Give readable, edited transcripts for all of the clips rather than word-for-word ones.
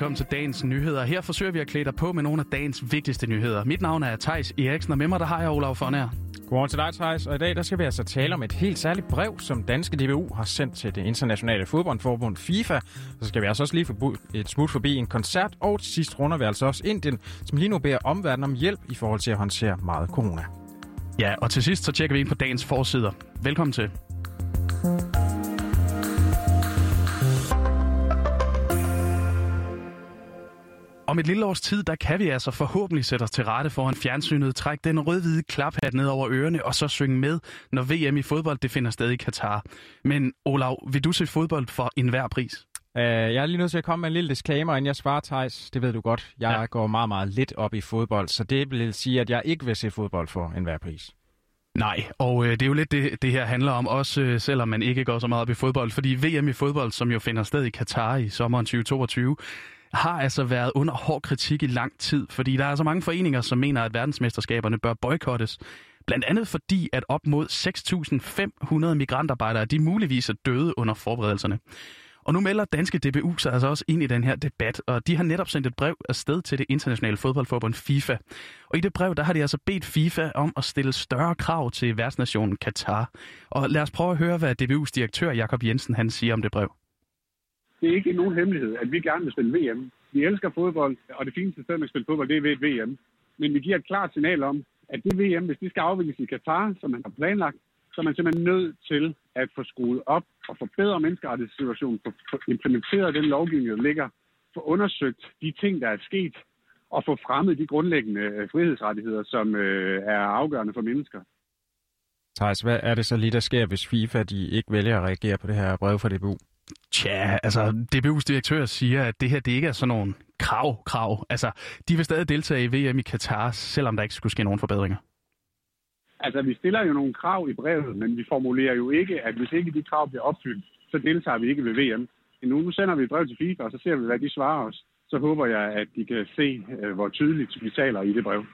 velkommen til dagens nyheder. Her forsøger vi at klæde dig på med nogle af dagens vigtigste nyheder. Mit navn er Tejs Eriksen, og med mig der har jeg Olav Fornær. Godmorgen til dig, Tejs. Og i dag der skal vi altså tale om et helt særligt brev, som Danske DBU har sendt til det internationale fodboldforbund FIFA. Og så skal vi altså også lige et smut forbi en koncert, og til sidst runder vi altså også Indien, som lige nu beder omverdenen om hjælp i forhold til at håndtere meget corona. Ja, og til sidst så tjekker vi ind på dagens forsider. Velkommen til. Om et lille års tid, der kan vi altså forhåbentlig sætte os til rette foran fjernsynet, trække den rød-hvide klaphat ned over ørerne og så synge med, når VM i fodbold det finder sted i Qatar. Men Olav, vil du se fodbold for enhver pris? Jeg er lige nødt til at komme med en lille disclaimer, inden jeg svarer, Tejs. Det ved du godt. Jeg går meget, meget lidt op i fodbold, så det vil sige, at jeg ikke vil se fodbold for enhver pris. Nej, og det er jo lidt det her handler om, også selvom man ikke går så meget op i fodbold. Fordi VM i fodbold, som jo finder sted i Qatar i sommeren 2022, har altså været under hård kritik i lang tid, fordi der er så mange foreninger, som mener, at verdensmesterskaberne bør boykottes. Blandt andet fordi, at op mod 6.500 migrantarbejdere, de muligvis er døde under forberedelserne. Og nu melder Danske DBU sig altså også ind i den her debat, og de har netop sendt et brev afsted til det internationale fodboldforbund FIFA. Og i det brev, der har de altså bedt FIFA om at stille større krav til værtsnationen Qatar. Og lad os prøve at høre, hvad DBU's direktør Jakob Jensen han siger om det brev. Det er ikke nogen hemmelighed, at vi gerne vil spille VM. Vi elsker fodbold, og det fineste sted, man kan spille fodbold, det er ved et VM. Men vi giver et klart signal om, at det VM, hvis det skal afvikles i Qatar, som man har planlagt, så er man simpelthen nødt til at få skruet op og forbedre menneskerettighedssituationen, få implementeret den lovgivning, der ligger, få undersøgt de ting, der er sket, og få fremmet de grundlæggende frihedsrettigheder, som er afgørende for mennesker. Thijs, hvad er det så lige, der sker, hvis FIFA de ikke vælger at reagere på det her brev fra DBU? Tja, altså DBU's direktør siger, at det her det ikke er sådan nogle krav. Altså, de vil stadig deltage i VM i Qatar, selvom der ikke skulle ske nogen forbedringer. Altså, vi stiller jo nogle krav i brevet, men vi formulerer jo ikke, at hvis ikke de krav bliver opfyldt, så deltager vi ikke ved VM. Nu sender vi et brev til FIFA, og så ser vi, hvad de svarer os. Så håber jeg, at de kan se, hvor tydeligt vi taler i det brev.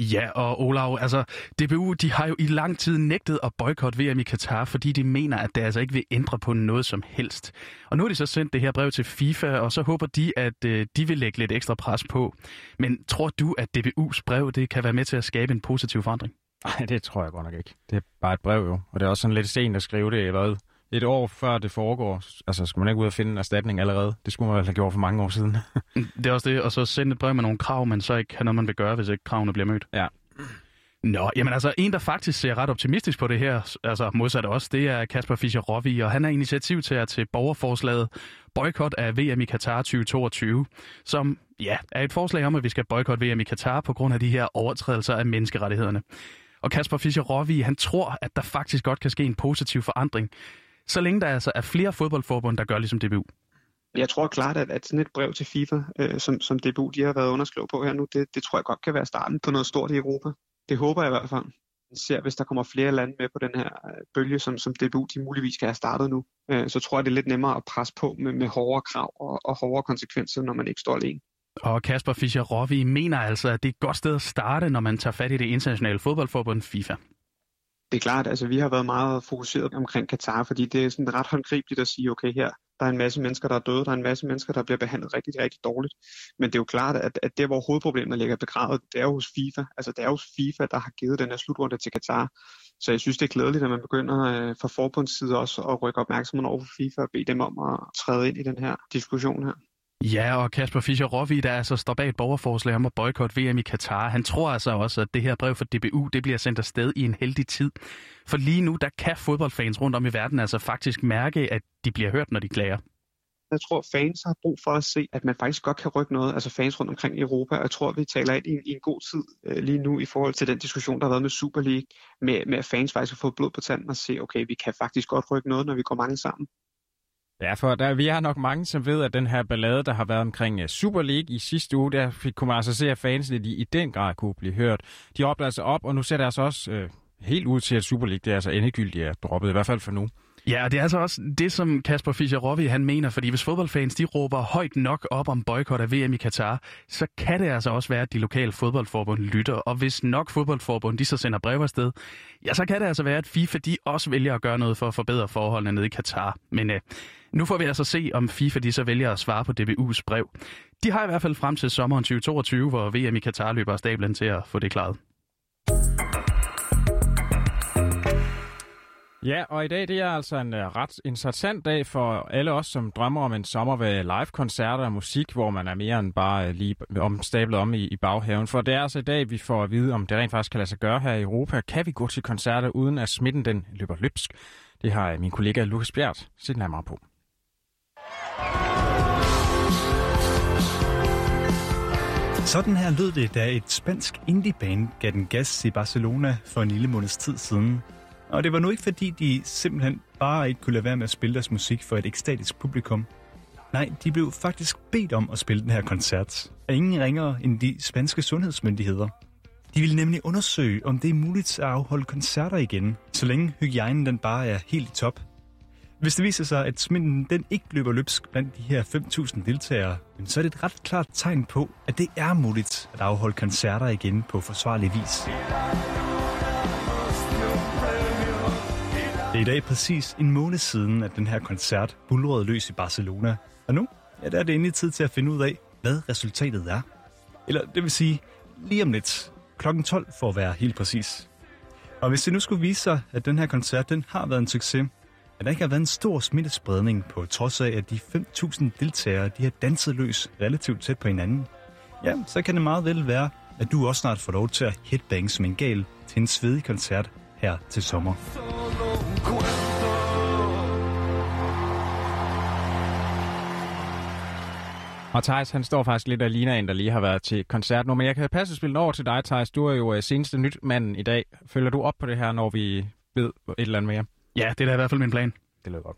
Ja, og Olav, altså DBU, de har jo i lang tid nægtet at boykotte VM i Qatar, fordi de mener, at det altså ikke vil ændre på noget som helst. Og nu har de så sendt det her brev til FIFA, og så håber de, at de vil lægge lidt ekstra pres på. Men tror du, at DBU's brev, det kan være med til at skabe en positiv forandring? Nej, det tror jeg godt nok ikke. Det er bare et brev jo, og det er også sådan lidt sent at skrive det, hvad? Et år før det foregår, altså skulle man ikke ud og finde en erstatning allerede. Det skulle man vel have gjort for mange år siden. Det er også det, og så sende et brev med nogle krav, man så ikke har noget, man vil gøre, hvis ikke kravene bliver mødt. Ja. Nå, jamen altså en, der faktisk ser ret optimistisk på det her, altså modsat også, det er Kasper Fischer-Rovig, og han er initiativtager til borgerforslaget Boykot af VM i Qatar 2022, som er et forslag om, at vi skal boykotte VM i Qatar på grund af de her overtrædelser af menneskerettighederne. Og Kasper Fischer-Rovig, han tror, at der faktisk godt kan ske en positiv forandring, så længe der altså er flere fodboldforbund, der gør ligesom DBU. Jeg tror klart, at sådan et brev til FIFA, som DBU de har været underskrevet på her nu, det tror jeg godt kan være starten på noget stort i Europa. Det håber jeg i hvert fald. Især hvis der kommer flere lande med på den her bølge, som DBU de muligvis kan have startet nu, så tror jeg, det er lidt nemmere at presse på med hårdere krav og hårdere konsekvenser, når man ikke står alene. Og Kasper Fischer-Rovig mener altså, at det er et godt sted at starte, når man tager fat i det internationale fodboldforbund FIFA. Det er klart, altså vi har været meget fokuseret omkring Qatar, fordi det er sådan ret håndgribeligt at sige, okay, her der er en masse mennesker, der er døde, der er en masse mennesker, der bliver behandlet rigtig, rigtig dårligt. Men det er jo klart, at det, hvor hovedproblemet ligger begravet, det er jo hos FIFA. Altså det er jo hos FIFA, der har givet den her slutrunde til Qatar. Så jeg synes, det er glædeligt, at man begynder fra forbunds side også at rykke opmærksomheden over for FIFA og bede dem om at træde ind i den her diskussion her. Ja, og Kasper Fischer-Rovig, der altså står bag et borgerforslag om at boykotte VM i Qatar, han tror altså også, at det her brev fra DBU, det bliver sendt afsted i en heldig tid. For lige nu, der kan fodboldfans rundt om i verden altså faktisk mærke, at de bliver hørt, når de klager. Jeg tror, fans har brug for at se, at man faktisk godt kan rykke noget, altså fans rundt omkring i Europa. Jeg tror, vi taler ind i en god tid lige nu i forhold til den diskussion, der har været med Super League, med at fans faktisk har fået blod på tanden og se, okay, vi kan faktisk godt rykke noget, når vi går mange sammen. Derfor, vi har nok mange, som ved, at den her ballade, der har været omkring Super League i sidste uge, der kunne man altså se, at fansene i den grad kunne blive hørt. De råbte altså op, og nu ser det altså også helt ud til, at Super League det er altså endegyldigt er droppet, i hvert fald for nu. Ja, og det er altså også det, som Kasper Fischer-Rovig han mener, fordi hvis fodboldfans de råber højt nok op om boykot af VM i Qatar, så kan det altså også være, at de lokale fodboldforbund lytter. Og hvis nok fodboldforbund de så sender brev afsted, ja, så kan det altså være, at FIFA de også vælger at gøre noget for at forbedre forholdene nede i Qatar. Men Nu får vi altså se, om FIFA de så vælger at svare på DBU's brev. De har i hvert fald frem til sommeren 2022, hvor VM i Qatar løber af stablen til at få det klaret. Ja, og i dag det er altså en ret interessant dag for alle os, som drømmer om en sommer med live-koncerter og musik, hvor man er mere end bare lige stablet om i baghaven. For det er altså i dag, vi får at vide, om det rent faktisk kan lade sig gøre her i Europa. Kan vi gå til koncerter, uden at smitten den løber løbsk? Det har min kollega Lukas Bjerg set nærmere på. Sådan her lød det, da et spansk indie-band gav den gas i Barcelona for en lille måneds tid siden. Og det var nu ikke, fordi de simpelthen bare ikke kunne lade være med at spille deres musik for et ekstatisk publikum. Nej, de blev faktisk bedt om at spille den her koncert. Og ingen ringere end de spanske sundhedsmyndigheder. De ville nemlig undersøge, om det er muligt at afholde koncerter igen, så længe hygiejnen den bare er helt i top. Hvis det viser sig, at smitten den ikke løber løbsk blandt de her 5.000 deltagere, så er det et ret klart tegn på, at det er muligt at afholde koncerter igen på forsvarlig vis. Det er i dag præcis en måned siden, at den her koncert buldrede løs i Barcelona. Og nu der er det endelig tid til at finde ud af, hvad resultatet er. Eller det vil sige lige om lidt. Klokken 12 for at være helt præcis. Og hvis det nu skulle vise sig, at den her koncert den har været en succes, at der ikke har været en stor smittespredning på trods af, at de 5.000 deltagere de har danset løs relativt tæt på hinanden, ja, så kan det meget vel være, at du også snart får lov til at headbange som en gal til en svedig koncert her til sommer. Og Tejs, han står faktisk lidt af ligner en, der lige har været til koncert nu. Men jeg kan passe spille over til dig, Tejs. Du er jo seneste nyt manden i dag. Følger du op på det her, når vi ved et eller andet mere? Ja, det er da i hvert fald min plan. Det lyder godt.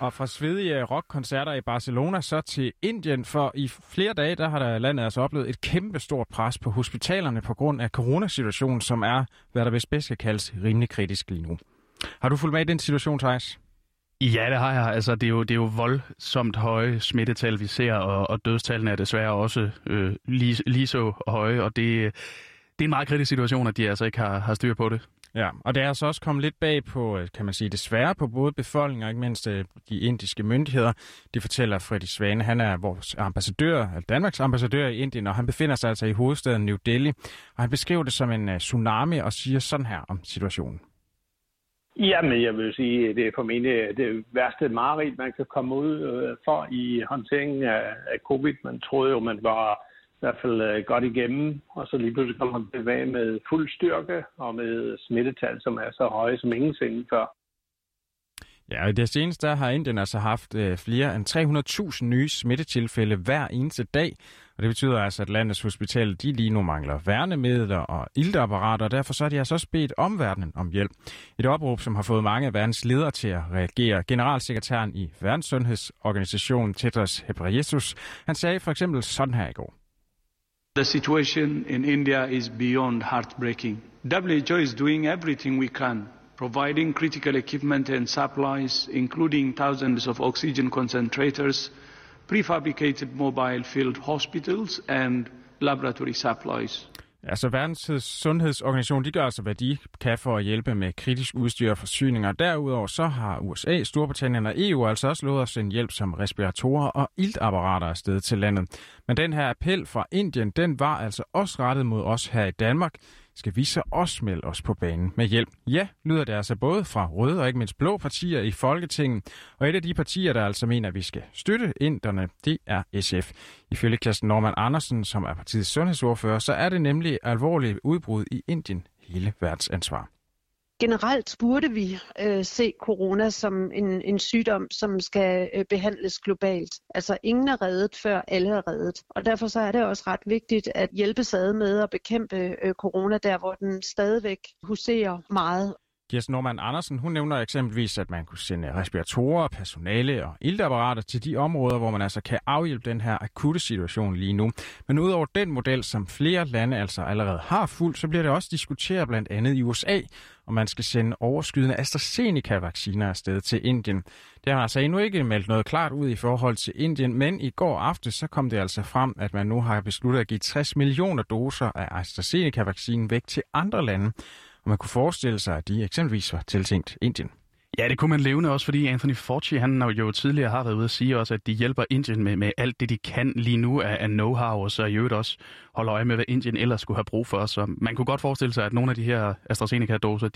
Og fra svedige rockkoncerter i Barcelona så til Indien, for i flere dage der har der landet altså oplevet et kæmpe stort pres på hospitalerne på grund af coronasituationen, som er, hvad der vist bedst kan kaldes, rimelig kritisk lige nu. Har du fulgt med i den situation, Tejs? Ja, det har jeg. Altså, det er jo voldsomt høje smittetal, vi ser, og dødstallene er desværre også lige så høje, og det er en meget kritisk situation, at de altså ikke har styr på det. Ja, og det er altså også kommet lidt bag på, kan man sige, desværre på både befolkningen og ikke mindst de indiske myndigheder. Det fortæller Fredrik Svane. Han er vores ambassadør, Danmarks ambassadør i Indien, og han befinder sig altså i hovedstaden New Delhi. Og han beskriver det som en tsunami og siger sådan her om situationen. Jamen, jeg vil sige, at det er formentlig det værste mareridt, man kan komme ud for i håndteringen af covid. Man troede jo, man var i hvert fald godt igennem, og så lige pludselig kommer man tilbage med fuld styrke og med smittetal, som er så høje som ingenting før. Ja, og i det seneste har Indien altså haft flere end 300.000 nye smittetilfælde hver eneste dag. Og det betyder altså, at landets hospitaler de lige nu mangler værnemidler og iltapparater, og derfor så har de altså også bedt omverdenen om hjælp. Et opråb, som har fået mange af verdens ledere til at reagere. Generalsekretæren i Verdenssundhedsorganisationen, Tedros Ghebreyesus, han sagde for eksempel sådan her i går. The situation in India is beyond heartbreaking. WHO is doing everything we can, providing critical equipment and supplies, including thousands of oxygen concentrators, prefabricated mobile field hospitals and laboratory supplies. Altså Verdens Sundhedsorganisation, de gør altså, hvad de kan for at hjælpe med kritisk udstyr og forsyninger. Derudover så har USA, Storbritannien og EU altså også lovet at sende hjælp som respiratorer og iltapparater afsted til landet. Men den her appel fra Indien, den var altså også rettet mod os her i Danmark. Skal vi så også melde os på banen med hjælp? Ja, lyder det altså både fra røde og ikke mindst blå partier i Folketinget. Og et af de partier, der altså mener, at vi skal støtte inderne, det er SF. Ifølge Kirsten Norman Andersen, som er partiets sundhedsordfører, så er det nemlig alvorlige udbrud i Indien hele verdensansvar. Generelt burde vi se corona som en sygdom, som skal behandles globalt. Altså ingen er reddet, før alle er reddet. Og derfor så er det også ret vigtigt at hjælpes ad med at bekæmpe corona, der hvor den stadigvæk huserer meget. Kirsten Norman Andersen, hun nævner eksempelvis, at man kunne sende respiratorer, personale og iltapparater til de områder, hvor man altså kan afhjælpe den her akutte situation lige nu. Men udover den model, som flere lande altså allerede har fulgt, så bliver det også diskuteret blandt andet i USA, om man skal sende overskydende AstraZeneca-vacciner afsted til Indien. Det har altså endnu ikke meldt noget klart ud i forhold til Indien, men i går aften så kom det altså frem, at man nu har besluttet at give 60 millioner doser af AstraZeneca-vaccinen væk til andre lande. og man kunne forestille sig, at de eksempelvis var tiltænkt Indien. Ja, det kunne man levende også, fordi Anthony Fauci, han jo tidligere har været ude at sige også, at de hjælper Indien med alt det, de kan lige nu af know-how, og så i øvrigt også holder øje med, hvad Indien ellers skulle have brug for. Så man kunne godt forestille sig, at nogle af de her AstraZeneca-doser,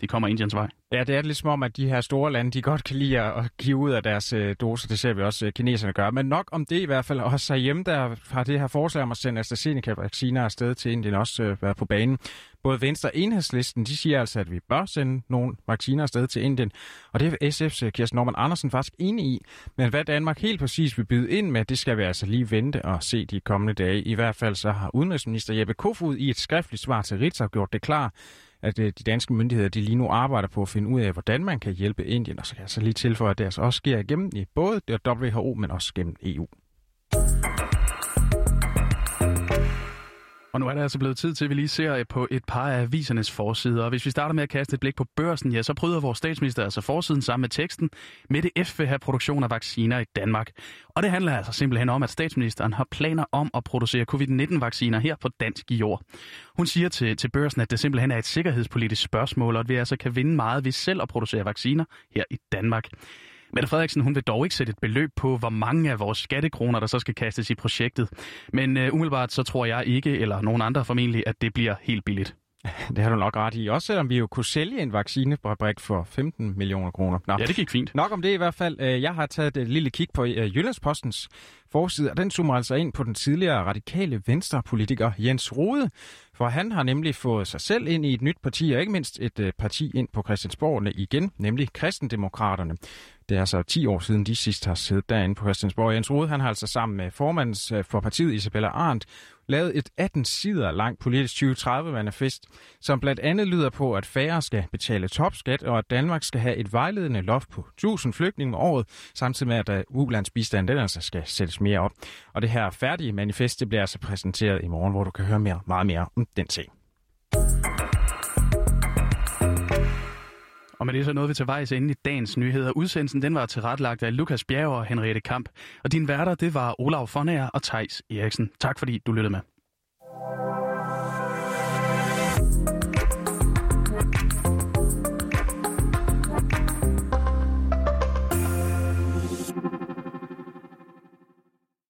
de kommer Indiens vej. Ja, det er lidt som om, at de her store lande, de godt kan lide at give ud af deres doser. Det ser vi også kineserne gøre. Men nok om det i hvert fald. Også herhjemme, der har det her forslag om at sende AstraZeneca-vacciner afsted til Indien også været på banen. Både Venstre og Enhedslisten, de siger altså, at vi bør sende nogle vacciner afsted til Indien. Og det er SF's Kirsten Norman Andersen faktisk enig i. Men hvad Danmark helt præcis vil byde ind med, det skal vi altså lige vente og se de kommende dage. I hvert fald så har udenrigsminister Jeppe Kofod i et skriftligt svar til Ritzau gjort det klart, at de danske myndigheder de lige nu arbejder på at finde ud af, hvordan man kan hjælpe Indien. Og så kan jeg så lige tilføje, at det altså også sker igennem i både WHO, men også gennem EU. Og nu er der altså blevet tid til, at vi lige ser på et par af avisernes forsider. Og hvis vi starter med at kaste et blik på Børsen, ja, så pryder vores statsminister altså forsiden sammen med teksten Mette F. vil have produktion af vacciner i Danmark. Og det handler altså simpelthen om, at statsministeren har planer om at producere covid-19-vacciner her på dansk jord. Hun siger til Børsen, at det simpelthen er et sikkerhedspolitisk spørgsmål, og at vi altså kan vinde meget ved selv at producere vacciner her i Danmark. Mette Frederiksen, hun vil dog ikke sætte et beløb på, hvor mange af vores skattekroner, der så skal kastes i projektet. Men umiddelbart så tror jeg ikke, eller nogen andre formentlig, at det bliver helt billigt. Det har du nok ret i. Også selvom vi jo kunne sælge en vaccinefabrik for 15 millioner kroner. Nå. Ja, det gik fint. Nok om det i hvert fald. Jeg har taget et lille kig på Jyllandspostens forside, og den zoomer altså ind på den tidligere radikale venstrepolitiker Jens Rude. For han har nemlig fået sig selv ind i et nyt parti, og ikke mindst et parti ind på Christiansborg igen, nemlig Kristendemokraterne. Det er altså 10 år siden, de sidst har siddet derinde på Christiansborg. Jens Rude, han har altså sammen med formanden for partiet, Isabella Arndt, lavet et 18 sider langt politisk 2030-manifest, som blandt andet lyder på, at færre skal betale topskat, og at Danmark skal have et vejledende loft på 1000 flygtninge om året, samtidig med, at ulandsbistanden den altså skal sættes mere op. Og det her færdige manifest, det bliver altså præsenteret i morgen, hvor du kan høre meget mere om den sag. Og med det så nåede vi til vejs inde i dagens nyheder. Udsendelsen den var tilrettelagt af Lukas Bjerg og Henriette Kamp. Og dine værter det var Olav Fornær og Tejs Eriksen. Tak fordi du lyttede med.